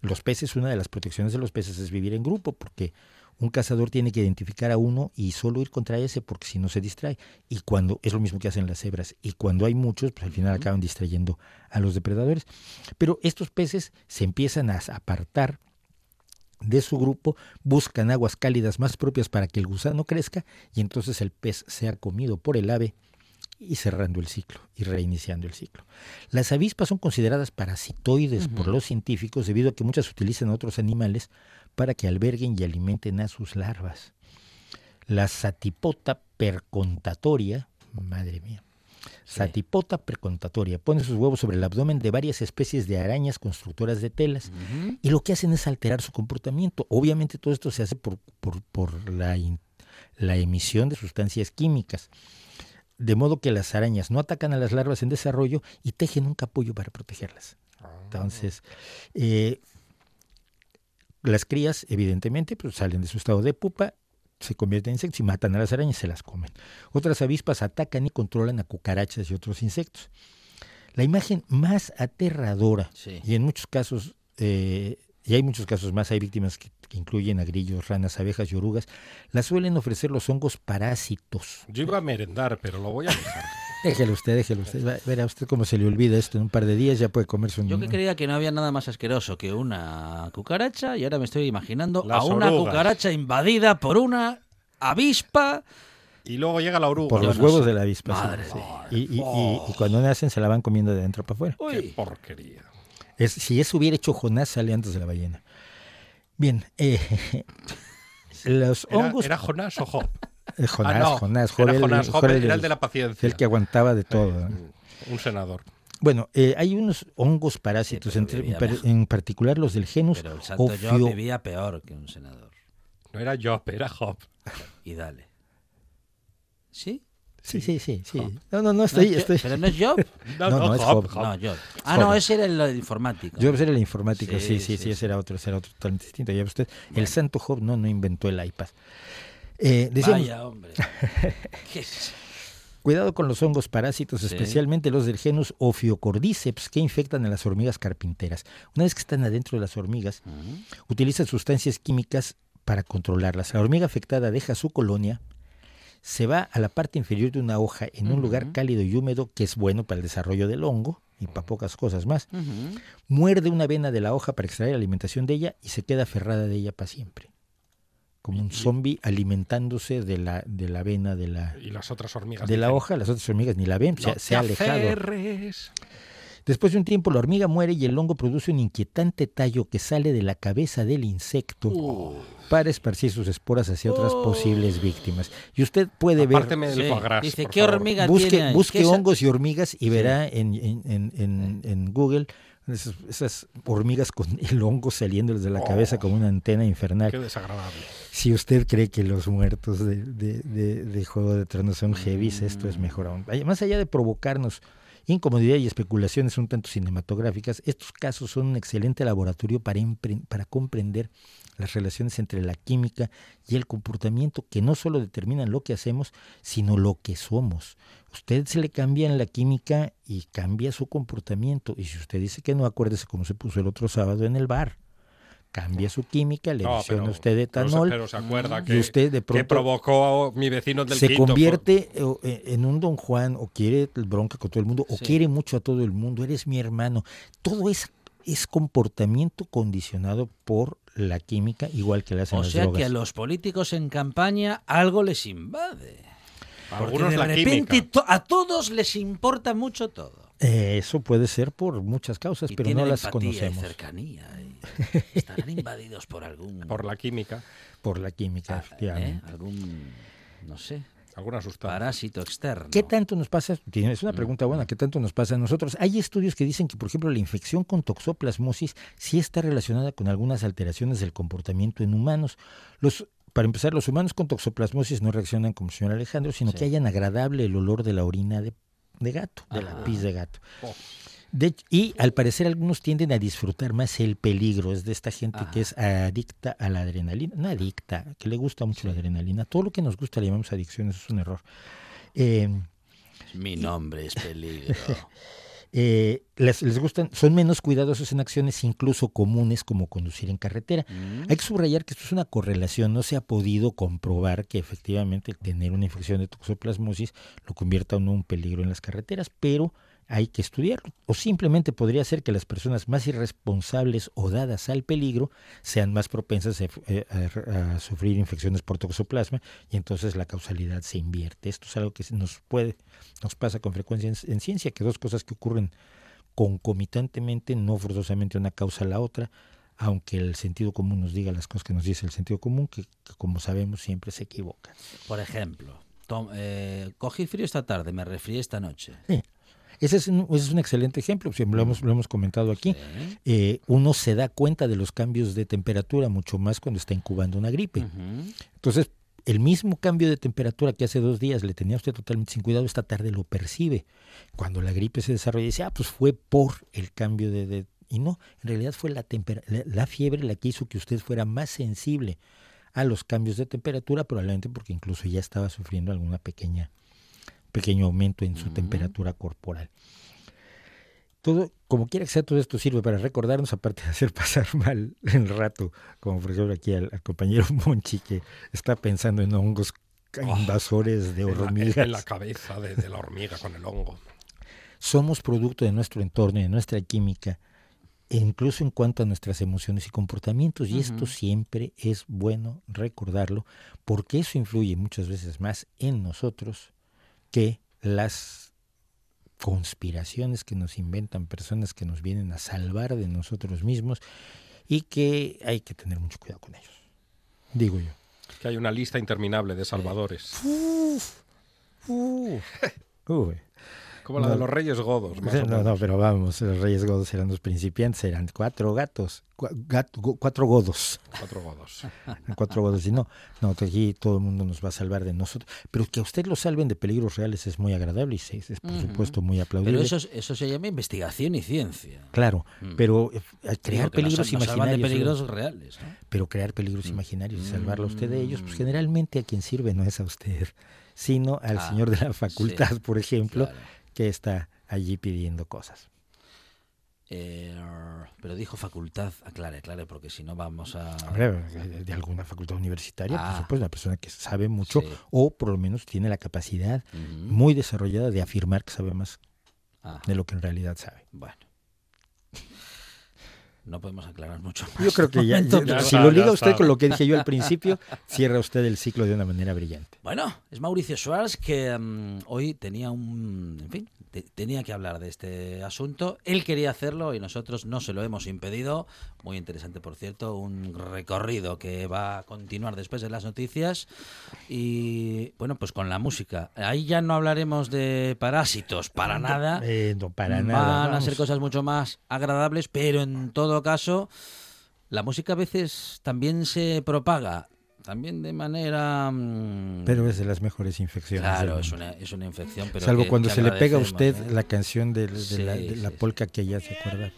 Los peces, una de las protecciones de los peces es vivir en grupo, porque un cazador tiene que identificar a uno y solo ir contra ese, porque si no se distrae. Y cuando es lo mismo que hacen las cebras, y cuando hay muchos, pues al final acaban distrayendo a los depredadores. Pero estos peces se empiezan a apartar de su grupo, buscan aguas cálidas más propias para que el gusano crezca, y entonces el pez sea comido por el ave y cerrando el ciclo y reiniciando el ciclo. Las avispas son consideradas parasitoides por los científicos debido a que muchas utilizan a otros animales para que alberguen y alimenten a sus larvas. La satipota percontatoria, madre mía, satipota percontatoria, pone sus huevos sobre el abdomen de varias especies de arañas constructoras de telas y lo que hacen es alterar su comportamiento. Obviamente todo esto se hace por la emisión de sustancias químicas, de modo que las arañas no atacan a las larvas en desarrollo y tejen un capullo para protegerlas. Entonces, las crías evidentemente pues, salen de su estado de pupa, se convierten en insectos y matan a las arañas y se las comen. Otras avispas atacan y controlan a cucarachas y otros insectos. La imagen más aterradora, y en muchos casos, y hay muchos casos más, hay víctimas que incluyen a grillos, ranas, abejas y orugas, las suelen ofrecer los hongos parásitos. Yo iba a merendar, pero lo voy a dejar. Déjelo usted. Verá usted cómo se le olvida esto. En un par de días ya puede comerse un... Yo que creía que no había nada más asqueroso que una cucaracha y ahora me estoy imaginando una cucaracha invadida por una avispa. Y luego llega la oruga. Por los huevos de la avispa. Madre sí. Y cuando nacen se la van comiendo de dentro para afuera. ¡Qué porquería! Si eso hubiera hecho Jonás, sale antes de la ballena. Bien. Los hongos... ¿Era Jonás o Job? Jonás, era el de la paciencia. El que aguantaba de todo. Un senador. Bueno, hay unos hongos parásitos, en particular los del genus. Pero el santo Job vivía peor que un senador. No era Job, era Job. Y dale. ¿Sí? Sí. No, estoy. ¿Pero no es Job? No, es Job. Ese era el informático. Job era el informático, sí, ese era otro totalmente distinto. Ya usted, el santo Job no inventó el iPad. Decíamos, vaya, hombre. ¿Qué es? Cuidado con los hongos parásitos, especialmente los del genus Ophiocordyceps, que infectan a las hormigas carpinteras. Una vez que están adentro de las hormigas, utilizan sustancias químicas para controlarlas. La hormiga afectada deja su colonia, se va a la parte inferior de una hoja en un lugar cálido y húmedo, que es bueno para el desarrollo del hongo y para pocas cosas más. Muerde una vena de la hoja para extraer la alimentación de ella y se queda aferrada de ella para siempre, como un zombie alimentándose de la vena de la... Y las otras hormigas. De la hoja, las otras hormigas ni la ven, no se ha alejado. Aferres. Después de un tiempo la hormiga muere y el hongo produce un inquietante tallo que sale de la cabeza del insecto para esparcir sus esporas hacia otras posibles víctimas. Y usted puede ver... Foie gras, dice, ¿qué hormiga tiene? Busque hongos y hormigas y verá en Google... Esas hormigas con el hongo saliéndoles de la cabeza como una antena infernal. Qué desagradable. Si usted cree que los muertos de Juego de Tronos son heavies, esto es mejor aún. Más allá de provocarnos incomodidad y especulaciones un tanto cinematográficas, estos casos son un excelente laboratorio para comprender las relaciones entre la química y el comportamiento, que no solo determinan lo que hacemos, sino lo que somos. Usted se le cambia en la química y cambia su comportamiento. Y si usted dice que no, acuérdese cómo se puso el otro sábado en el bar. Cambia su química, le adiciona usted etanol, pero se acuerda que, y usted de pronto que provocó a mi vecino del se quinto, convierte en un Don Juan, o quiere bronca con todo el mundo, o quiere mucho a todo el mundo, eres mi hermano. Todo eso es comportamiento condicionado por la química, igual que le hacen las drogas. O sea que a los políticos en campaña algo les invade. Algunos de repente a todos les importa mucho todo. Eso puede ser por muchas causas, pero no las conocemos. Y cercanía. Estarán invadidos por algún... Por la química. Por la química, efectivamente. Algún, no sé, alguna sustancia. Parásito externo. ¿Qué tanto nos pasa? Es una pregunta buena. ¿Qué tanto nos pasa a nosotros? Hay estudios que dicen que, por ejemplo, la infección con toxoplasmosis sí está relacionada con algunas alteraciones del comportamiento en humanos. Para empezar, los humanos con toxoplasmosis no reaccionan como el señor Alejandro, sino que hallan agradable el olor de la orina de gato, de la pis de gato. Y al parecer algunos tienden a disfrutar más el peligro. Es de esta gente que es adicta a la adrenalina. No adicta, que le gusta mucho la adrenalina. Todo lo que nos gusta le llamamos adicción, eso es un error. Mi nombre es peligro. Les gustan, son menos cuidadosos en acciones incluso comunes como conducir en carretera. Hay que subrayar que esto es una correlación, no se ha podido comprobar que efectivamente el tener una infección de toxoplasmosis lo convierta en un peligro en las carreteras, pero hay que estudiarlo. O simplemente podría ser que las personas más irresponsables o dadas al peligro sean más propensas a sufrir infecciones por toxoplasma, y entonces la causalidad se invierte. Esto es algo que nos pasa con frecuencia en ciencia, que dos cosas que ocurren concomitantemente, no forzosamente una causa a la otra, aunque el sentido común nos diga las cosas que nos dice el sentido común, que como sabemos siempre se equivoca. Por ejemplo, cogí frío esta tarde, me resfrié esta noche. Sí. Ese es un excelente ejemplo, lo hemos comentado aquí. Sí. Uno se da cuenta de los cambios de temperatura mucho más cuando está incubando una gripe. Uh-huh. Entonces, el mismo cambio de temperatura que hace 2 días le tenía usted totalmente sin cuidado, esta tarde lo percibe. Cuando la gripe se desarrolla, dice, pues fue por el cambio de y no, en realidad fue la fiebre la que hizo que usted fuera más sensible a los cambios de temperatura, probablemente porque incluso ya estaba sufriendo alguna pequeño aumento en su temperatura corporal. Todo, como quiera que sea, todo esto sirve para recordarnos, aparte de hacer pasar mal el rato, como por ejemplo aquí al compañero Monchi, que está pensando en hongos invasores de hormigas. En la cabeza de la hormiga con el hongo. Somos producto de nuestro entorno y de nuestra química, e incluso en cuanto a nuestras emociones y comportamientos, y esto siempre es bueno recordarlo, porque eso influye muchas veces más en nosotros que las conspiraciones que nos inventan personas que nos vienen a salvar de nosotros mismos, y que hay que tener mucho cuidado con ellos, digo yo. Que hay una lista interminable de salvadores. Como la de los Reyes Godos. No, pero vamos, los Reyes Godos eran los principiantes, eran 4 godos. 4 godos. 4 godos, y no, que aquí todo el mundo nos va a salvar de nosotros. Pero que a usted lo salven de peligros reales es muy agradable y es por supuesto, muy aplaudible. Pero eso se llama investigación y ciencia. Claro, pero crear peligros imaginarios. De peligros reales, ¿no? Pero crear peligros imaginarios y salvarlo a usted de ellos, pues generalmente a quien sirve no es a usted, sino al señor de la facultad, sí, por ejemplo. Claro. Que está allí pidiendo cosas. Pero dijo facultad, aclare, porque si no vamos a... De alguna facultad universitaria, por supuesto, una persona que sabe mucho, o por lo menos tiene la capacidad muy desarrollada de afirmar que sabe más de lo que en realidad sabe. Bueno. No podemos aclarar mucho más. Yo creo que ya si lo liga usted con lo que dije yo al principio, cierra usted el ciclo de una manera brillante. Bueno, es Mauricio Schwartz, que hoy tenía tenía que hablar de este asunto. Él quería hacerlo y nosotros no se lo hemos impedido. Muy interesante, por cierto, un recorrido que va a continuar después de las noticias. Y bueno, pues con la música. Ahí ya no hablaremos de parásitos, para nada. No, para nada. Van a ser cosas mucho más agradables, pero en todo caso, la música a veces también se propaga, también de manera... Pero es de las mejores infecciones. Claro, es una infección. Pero salvo cuando se le pega a usted la canción de la polca, que ya se acuerda.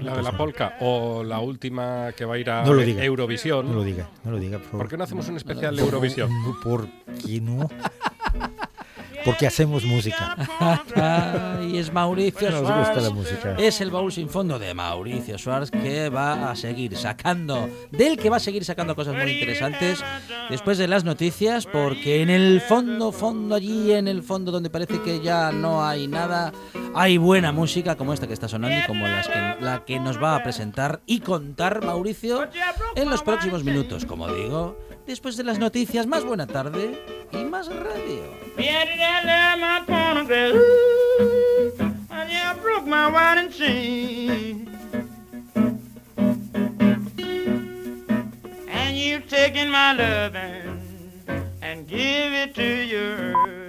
La de la polca, o la última que va a ir a Eurovisión. No lo diga, por favor. ¿Por qué no hacemos un especial de Eurovisión? ¿Por qué no? Porque hacemos música. Y es Mauricio Schwartz. Nos gusta la música. Es el baúl sin fondo de Mauricio Schwartz, que va a seguir sacando, cosas muy interesantes después de las noticias, porque en el fondo, allí en el fondo donde parece que ya no hay nada, hay buena música como esta que está sonando y como la que nos va a presentar y contar Mauricio en los próximos minutos, como digo. Después de las noticias, más buena tarde y más radio. And you've taken my loving and give it to your